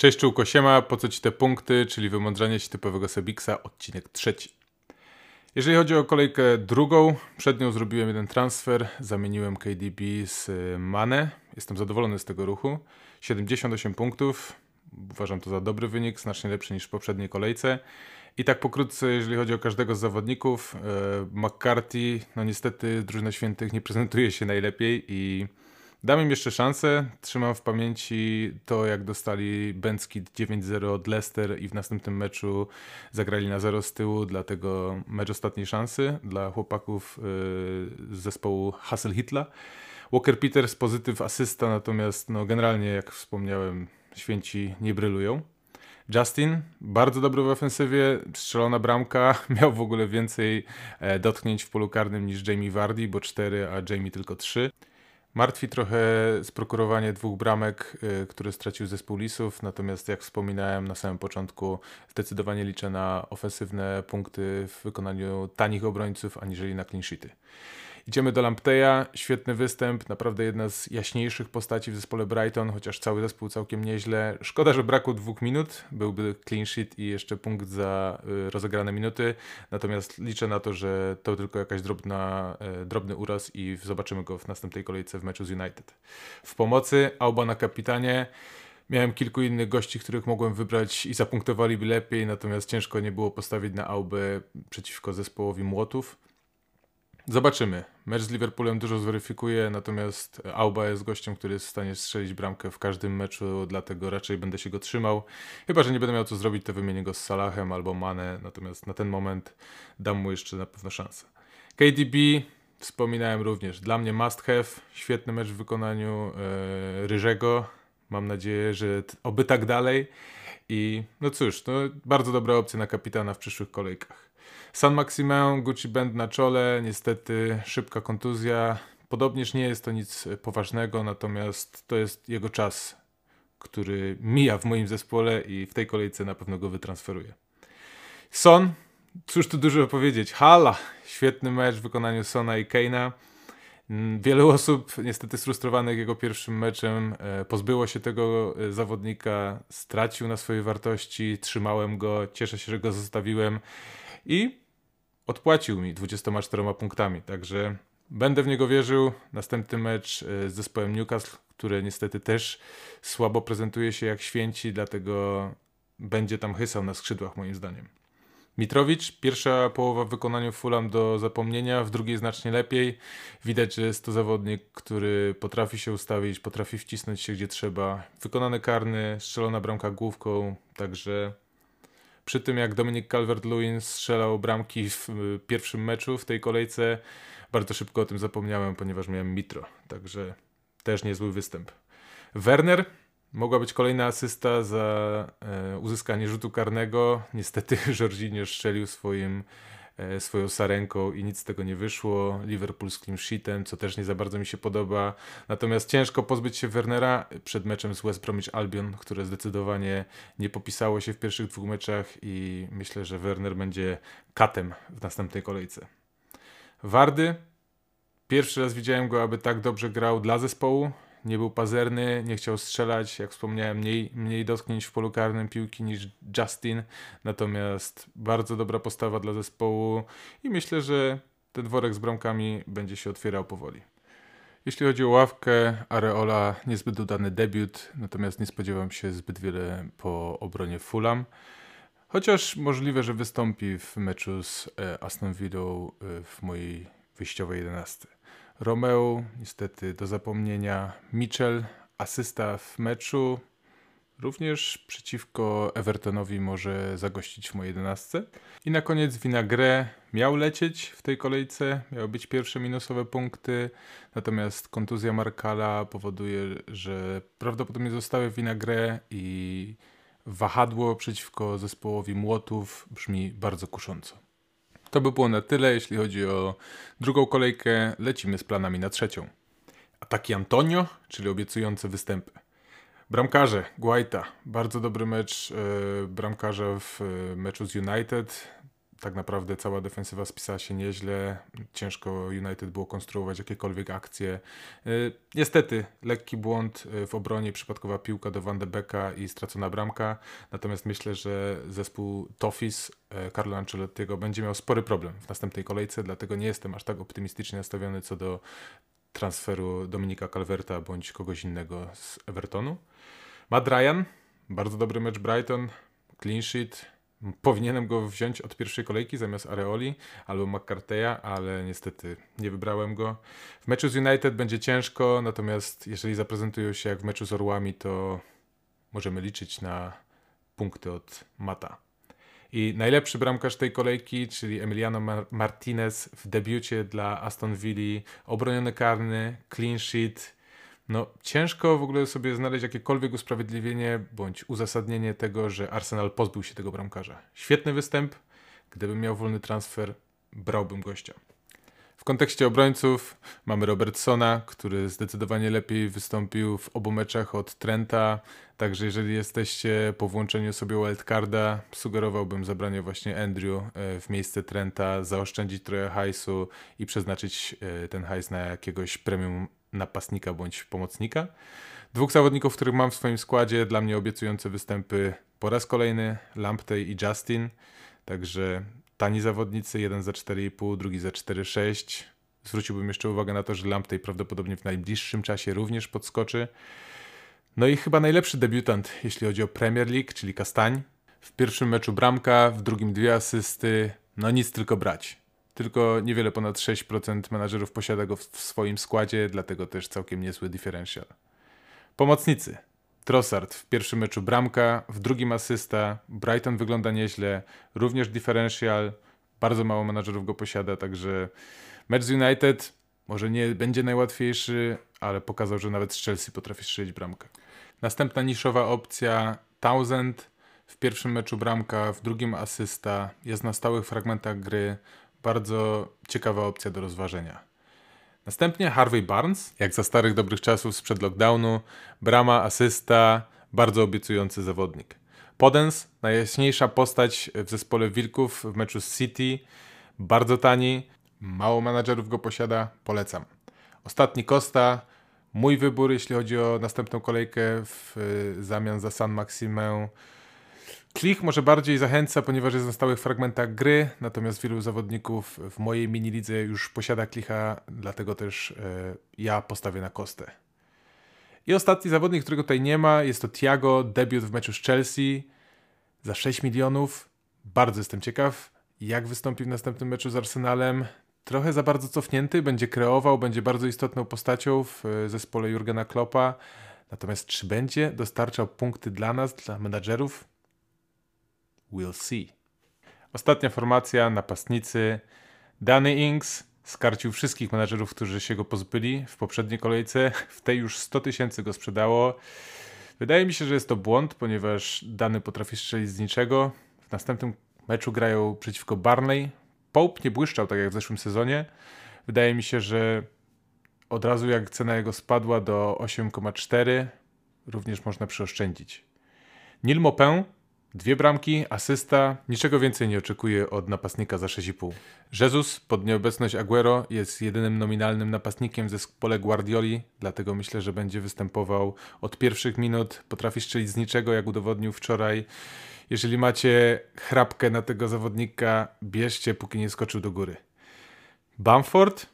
Cześć czułko, siema, po co ci te punkty, czyli wymądrzanie się typowego Sebiksa, odcinek 3. Jeżeli chodzi o kolejkę drugą, przed nią zrobiłem jeden transfer, zamieniłem KDB z Mane, jestem zadowolony z tego ruchu, 78 punktów, uważam to za dobry wynik, znacznie lepszy niż w poprzedniej kolejce. I tak pokrótce, jeżeli chodzi o każdego z zawodników, McCarthy, no niestety drużyna świętych nie prezentuje się najlepiej i dam im jeszcze szansę. Trzymam w pamięci to, jak dostali Benskid 9-0 od Leicester i w następnym meczu zagrali na 0 z tyłu, dlatego mecz ostatniej szansy dla chłopaków z zespołu Hassel Hitla. Walker Peters pozytyw, asysta, natomiast no, generalnie, jak wspomniałem, święci nie brylują. Justin, bardzo dobry w ofensywie, strzelona bramka, miał w ogóle więcej dotknięć w polu karnym niż Jamie Vardy, bo 4, a Jamie tylko 3. Martwi trochę sprokurowanie 2 bramek, które stracił zespół Lisów, natomiast jak wspominałem na samym początku, zdecydowanie liczę na ofensywne punkty w wykonaniu tanich obrońców, aniżeli na clean sheety. Idziemy do Lampteja, świetny występ, naprawdę jedna z jaśniejszych postaci w zespole Brighton, chociaż cały zespół całkiem nieźle. Szkoda, że brakło 2 minut, byłby clean sheet i jeszcze punkt za rozegrane minuty, natomiast liczę na to, że to tylko jakaś drobny uraz i zobaczymy go w następnej kolejce w meczu z United. W pomocy Auba na kapitanie. Miałem kilku innych gości, których mogłem wybrać i zapunktowaliby lepiej, natomiast ciężko nie było postawić na Aubę przeciwko zespołowi Młotów. Zobaczymy. Mecz z Liverpoolem dużo zweryfikuje, natomiast Auba jest gościem, który jest w stanie strzelić bramkę w każdym meczu, dlatego raczej będę się go trzymał. Chyba że nie będę miał co zrobić, to wymienię go z Salahem albo Mane, natomiast na ten moment dam mu jeszcze na pewno szansę. KDB, wspominałem również, dla mnie must have, świetny mecz w wykonaniu Ryżego. Mam nadzieję, że oby tak dalej. I no cóż, no, bardzo dobra opcja na kapitana w przyszłych kolejkach. Saint-Maximin, Gucci Band na czole, niestety szybka kontuzja. Podobnież nie jest to nic poważnego, natomiast to jest jego czas, który mija w moim zespole i w tej kolejce na pewno go wytransferuję. Son, cóż tu dużo powiedzieć, hala, świetny mecz w wykonaniu Sona i Kane'a. Wiele osób niestety sfrustrowanych jego pierwszym meczem pozbyło się tego zawodnika, stracił na swojej wartości, trzymałem go, cieszę się, że go zostawiłem. I odpłacił mi 24 punktami, także będę w niego wierzył. Następny mecz z zespołem Newcastle, który niestety też słabo prezentuje się jak święci, dlatego będzie tam hysał na skrzydłach moim zdaniem. Mitrović, pierwsza połowa w wykonaniu Fulham do zapomnienia, w drugiej znacznie lepiej. Widać, że jest to zawodnik, który potrafi się ustawić, potrafi wcisnąć się gdzie trzeba. Wykonany karny, strzelona bramka główką, także... Przy tym jak Dominic Calvert-Lewin strzelał bramki w pierwszym meczu w tej kolejce, bardzo szybko o tym zapomniałem, ponieważ miałem mitro, także też niezły występ. Werner, mogła być kolejna asysta za uzyskanie rzutu karnego, niestety Jorginho strzelił swoją sarenką i nic z tego nie wyszło. Liverpool z clean sheetem, co też nie za bardzo mi się podoba. Natomiast ciężko pozbyć się Wernera przed meczem z West Bromwich Albion, które zdecydowanie nie popisało się w pierwszych 2 meczach i myślę, że Werner będzie katem w następnej kolejce. Vardy. Pierwszy raz widziałem go, aby tak dobrze grał dla zespołu. Nie był pazerny, nie chciał strzelać, jak wspomniałem, mniej dotknięć w polu karnym piłki niż Justin, natomiast bardzo dobra postawa dla zespołu i myślę, że ten worek z bramkami będzie się otwierał powoli. Jeśli chodzi o ławkę, Areola niezbyt udany debiut, natomiast nie spodziewam się zbyt wiele po obronie Fulham, chociaż możliwe, że wystąpi w meczu z Aston Villą w mojej wyjściowej 11. Romeo, niestety do zapomnienia. Mitchell, asysta w meczu, również przeciwko Evertonowi może zagościć w mojej 11. I na koniec Vinagre miał lecieć w tej kolejce, miały być pierwsze minusowe punkty, natomiast kontuzja Markala powoduje, że prawdopodobnie zostały Vinagre i wahadło przeciwko zespołowi Młotów brzmi bardzo kusząco. To by było na tyle, jeśli chodzi o drugą kolejkę. Lecimy z planami na trzecią. Ataki Antonio, czyli obiecujące występy. Bramkarze, Guaita, bardzo dobry mecz bramkarza w meczu z United. tak naprawdę cała defensywa spisała się nieźle. Ciężko United było konstruować jakiekolwiek akcje. Niestety lekki błąd w obronie, przypadkowa piłka do Van de Becka i stracona bramka. Natomiast myślę, że zespół Toffees Carlo Ancelottiego będzie miał spory problem w następnej kolejce, dlatego nie jestem aż tak optymistycznie nastawiony co do transferu Dominika Calverta bądź kogoś innego z Evertonu. Matt Ryan, bardzo dobry mecz Brighton, clean sheet. Powinienem go wziąć od pierwszej kolejki zamiast Areoli albo McCarthy'a, ale niestety nie wybrałem go. W meczu z United będzie ciężko, natomiast jeżeli zaprezentują się jak w meczu z Orłami, to możemy liczyć na punkty od Mata. I najlepszy bramkarz tej kolejki, czyli Emiliano Martinez w debiucie dla Aston Villi, obroniony karny, clean sheet. No, ciężko w ogóle sobie znaleźć jakiekolwiek usprawiedliwienie bądź uzasadnienie tego, że Arsenal pozbył się tego bramkarza. Świetny występ. Gdybym miał wolny transfer, brałbym gościa. W kontekście obrońców mamy Robertsona, który zdecydowanie lepiej wystąpił w obu meczach od Trenta. Także jeżeli jesteście po włączeniu sobie wildcarda, sugerowałbym zabranie właśnie Andrew w miejsce Trenta, zaoszczędzić trochę hajsu i przeznaczyć ten hajs na jakiegoś premium napastnika bądź pomocnika. Dwóch zawodników, których mam w swoim składzie, dla mnie obiecujące występy po raz kolejny, Lamptej i Justin. Także tani zawodnicy, jeden za 4,5, drugi za 4,6. Zwróciłbym jeszcze uwagę na to, że Lamptej prawdopodobnie w najbliższym czasie również podskoczy. No i chyba najlepszy debiutant, jeśli chodzi o Premier League, czyli Kastań. W pierwszym meczu bramka, w drugim 2 asysty. No nic, tylko brać. Tylko niewiele ponad 6% menadżerów posiada go w swoim składzie, dlatego też całkiem niezły differential. Pomocnicy. Trossard w pierwszym meczu bramka, w drugim asysta. Brighton wygląda nieźle, również differential. Bardzo mało menadżerów go posiada, także mecz z United może nie będzie najłatwiejszy, ale pokazał, że nawet z Chelsea potrafi strzelić bramkę. Następna niszowa opcja Townsend. W pierwszym meczu bramka, w drugim asysta. Jest na stałych fragmentach gry. Bardzo ciekawa opcja do rozważenia. Następnie Harvey Barnes, jak za starych dobrych czasów sprzed lockdownu. Brama, asysta, bardzo obiecujący zawodnik. Podens, najjaśniejsza postać w zespole Wilków w meczu z City. Bardzo tani, mało menadżerów go posiada, polecam. Ostatni Costa, mój wybór jeśli chodzi o następną kolejkę w zamian za Saint-Maximin. Klich może bardziej zachęca, ponieważ jest na stałych fragmentach gry, natomiast wielu zawodników w mojej minilidze już posiada Klicha, dlatego też ja postawię na Kostę. I ostatni zawodnik, którego tutaj nie ma, jest to Thiago, debiut w meczu z Chelsea za 6 milionów. Bardzo jestem ciekaw, jak wystąpi w następnym meczu z Arsenalem. Trochę za bardzo cofnięty, będzie kreował, będzie bardzo istotną postacią w zespole Jurgena Kloppa. Natomiast czy będzie dostarczał punkty dla nas, dla menadżerów? We'll see. Ostatnia formacja, napastnicy. Danny Ings skarcił wszystkich menadżerów, którzy się go pozbyli w poprzedniej kolejce. W tej już 100 tysięcy go sprzedało. Wydaje mi się, że jest to błąd, ponieważ Danny potrafi strzelić z niczego. W następnym meczu grają przeciwko Burnley. Pope nie błyszczał tak jak w zeszłym sezonie. Wydaje mi się, że od razu jak cena jego spadła do 8,4, również można przyoszczędzić. Neil Maupin, 2 bramki, asysta, niczego więcej nie oczekuję od napastnika za 6,5. Jesus pod nieobecność Aguero jest jedynym nominalnym napastnikiem w zespole Guardioli, dlatego myślę, że będzie występował od pierwszych minut, potrafi strzelić z niczego, jak udowodnił wczoraj. Jeżeli macie chrapkę na tego zawodnika, bierzcie, póki nie skoczył do góry. Bamford?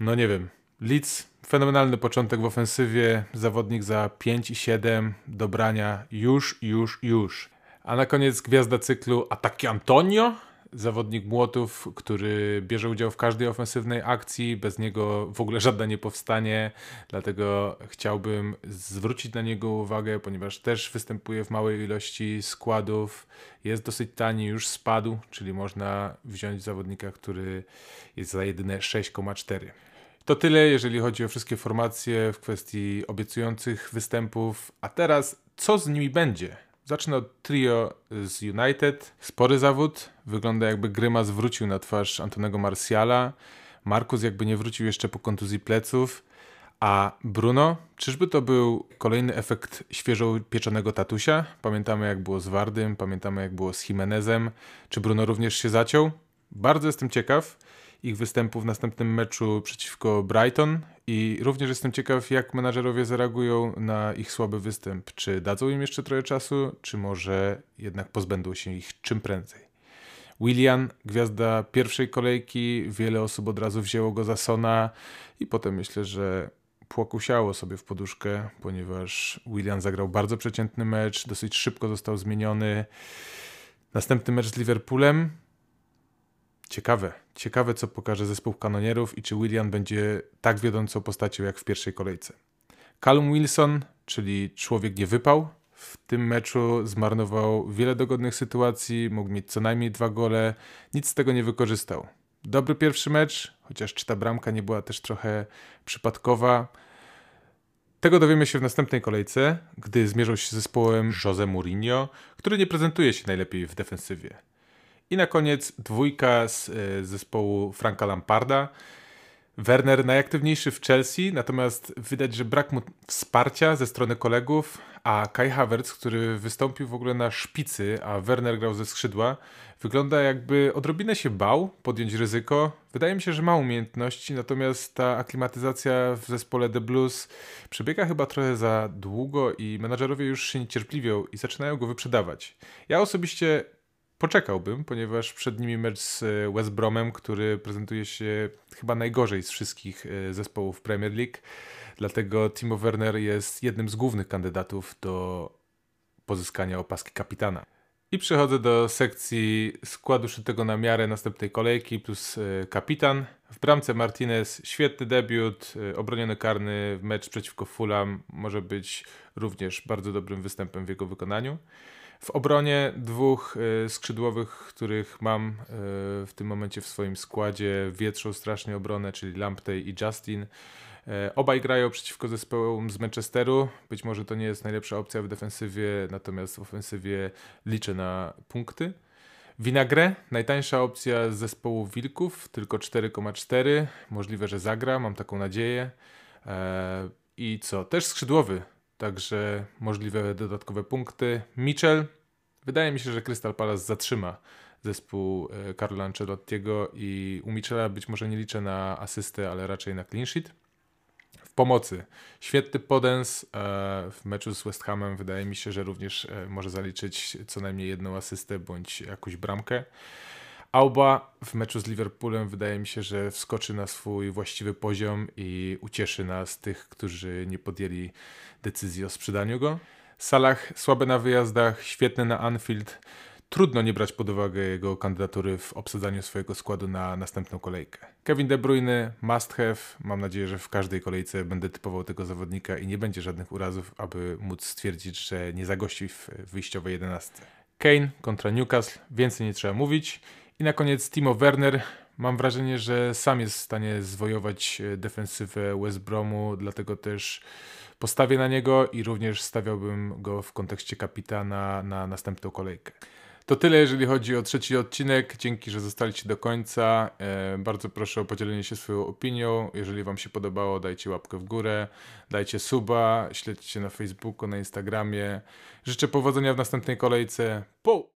No nie wiem. Leeds, fenomenalny początek w ofensywie, zawodnik za 5,7, do brania już. A na koniec gwiazda cyklu Ataki Antonio, zawodnik Młotów, który bierze udział w każdej ofensywnej akcji, bez niego w ogóle żadna nie powstanie, dlatego chciałbym zwrócić na niego uwagę, ponieważ też występuje w małej ilości składów, jest dosyć tani, już spadł, czyli można wziąć zawodnika, który jest za jedyne 6,4. To tyle, jeżeli chodzi o wszystkie formacje w kwestii obiecujących występów, a teraz co z nimi będzie? Zacznę od trio z United. Spory zawód. Wygląda jakby grymas wrócił na twarz Antonego Martiala. Marcus jakby nie wrócił jeszcze po kontuzji pleców. A Bruno, czyżby to był kolejny efekt świeżo pieczonego tatusia? Pamiętamy jak było z Vardym, pamiętamy jak było z Jimenezem. Czy Bruno również się zaciął? Bardzo jestem ciekaw ich występu w następnym meczu przeciwko Brighton i również jestem ciekaw, jak menadżerowie zareagują na ich słaby występ. Czy dadzą im jeszcze trochę czasu, czy może jednak pozbędą się ich czym prędzej. Willian, gwiazda pierwszej kolejki, wiele osób od razu wzięło go za Sona i potem myślę, że płokusiało sobie w poduszkę, ponieważ Willian zagrał bardzo przeciętny mecz, dosyć szybko został zmieniony. Następny mecz z Liverpoolem. Ciekawe co pokaże zespół kanonierów i czy Willian będzie tak wiodącą postacią jak w pierwszej kolejce. Callum Wilson, czyli człowiek nie wypał, w tym meczu zmarnował wiele dogodnych sytuacji, mógł mieć co najmniej 2 gole, nic z tego nie wykorzystał. Dobry pierwszy mecz, chociaż czy ta bramka nie była też trochę przypadkowa. Tego dowiemy się w następnej kolejce, gdy zmierzą się z zespołem José Mourinho, który nie prezentuje się najlepiej w defensywie. I na koniec 2 z zespołu Franka Lamparda. Werner najaktywniejszy w Chelsea, natomiast widać, że brak mu wsparcia ze strony kolegów, a Kai Havertz, który wystąpił w ogóle na szpicy, a Werner grał ze skrzydła, wygląda jakby odrobinę się bał podjąć ryzyko. Wydaje mi się, że ma umiejętności, natomiast ta aklimatyzacja w zespole The Blues przebiega chyba trochę za długo i menadżerowie już się niecierpliwią i zaczynają go wyprzedawać. Ja osobiście poczekałbym, ponieważ przed nimi mecz z West Bromem, który prezentuje się chyba najgorzej z wszystkich zespołów Premier League. Dlatego Timo Werner jest jednym z głównych kandydatów do pozyskania opaski kapitana. I przechodzę do sekcji składu szytego na miarę następnej kolejki plus kapitan. W bramce Martinez świetny debiut, obroniony karny, mecz przeciwko Fulham może być również bardzo dobrym występem w jego wykonaniu. W obronie 2 skrzydłowych, których mam w tym momencie w swoim składzie, wietrzą strasznie obronę, czyli Lamptej i Justin. Obaj grają przeciwko zespołom z Manchesteru. Być może to nie jest najlepsza opcja w defensywie, natomiast w ofensywie liczę na punkty. Vinagre, najtańsza opcja z zespołu Wilków, tylko 4,4. Możliwe, że zagra, mam taką nadzieję. I co? Też skrzydłowy. Także możliwe dodatkowe punkty. Mitchell. Wydaje mi się, że Crystal Palace zatrzyma zespół Carlo Ancelottiego i u Mitchella być może nie liczę na asystę, ale raczej na clean sheet. W pomocy świetny Podens. W meczu z West Hamem wydaje mi się, że również może zaliczyć co najmniej 1 asystę bądź jakąś bramkę. Auba w meczu z Liverpoolem wydaje mi się, że wskoczy na swój właściwy poziom i ucieszy nas tych, którzy nie podjęli decyzji o sprzedaniu go. Salah słaby na wyjazdach, świetny na Anfield. Trudno nie brać pod uwagę jego kandydatury w obsadzaniu swojego składu na następną kolejkę. Kevin De Bruyne, must have. Mam nadzieję, że w każdej kolejce będę typował tego zawodnika i nie będzie żadnych urazów, aby móc stwierdzić, że nie zagości w wyjściowej 11. Kane kontra Newcastle, więcej nie trzeba mówić. I na koniec Timo Werner. Mam wrażenie, że sam jest w stanie zwojować defensywę West Bromu, dlatego też postawię na niego i również stawiałbym go w kontekście kapitana na następną kolejkę. To tyle, jeżeli chodzi o 3. odcinek. Dzięki, że zostaliście do końca. Bardzo proszę o podzielenie się swoją opinią. Jeżeli wam się podobało, dajcie łapkę w górę, dajcie suba, śledźcie na Facebooku, na Instagramie. Życzę powodzenia w następnej kolejce. Po!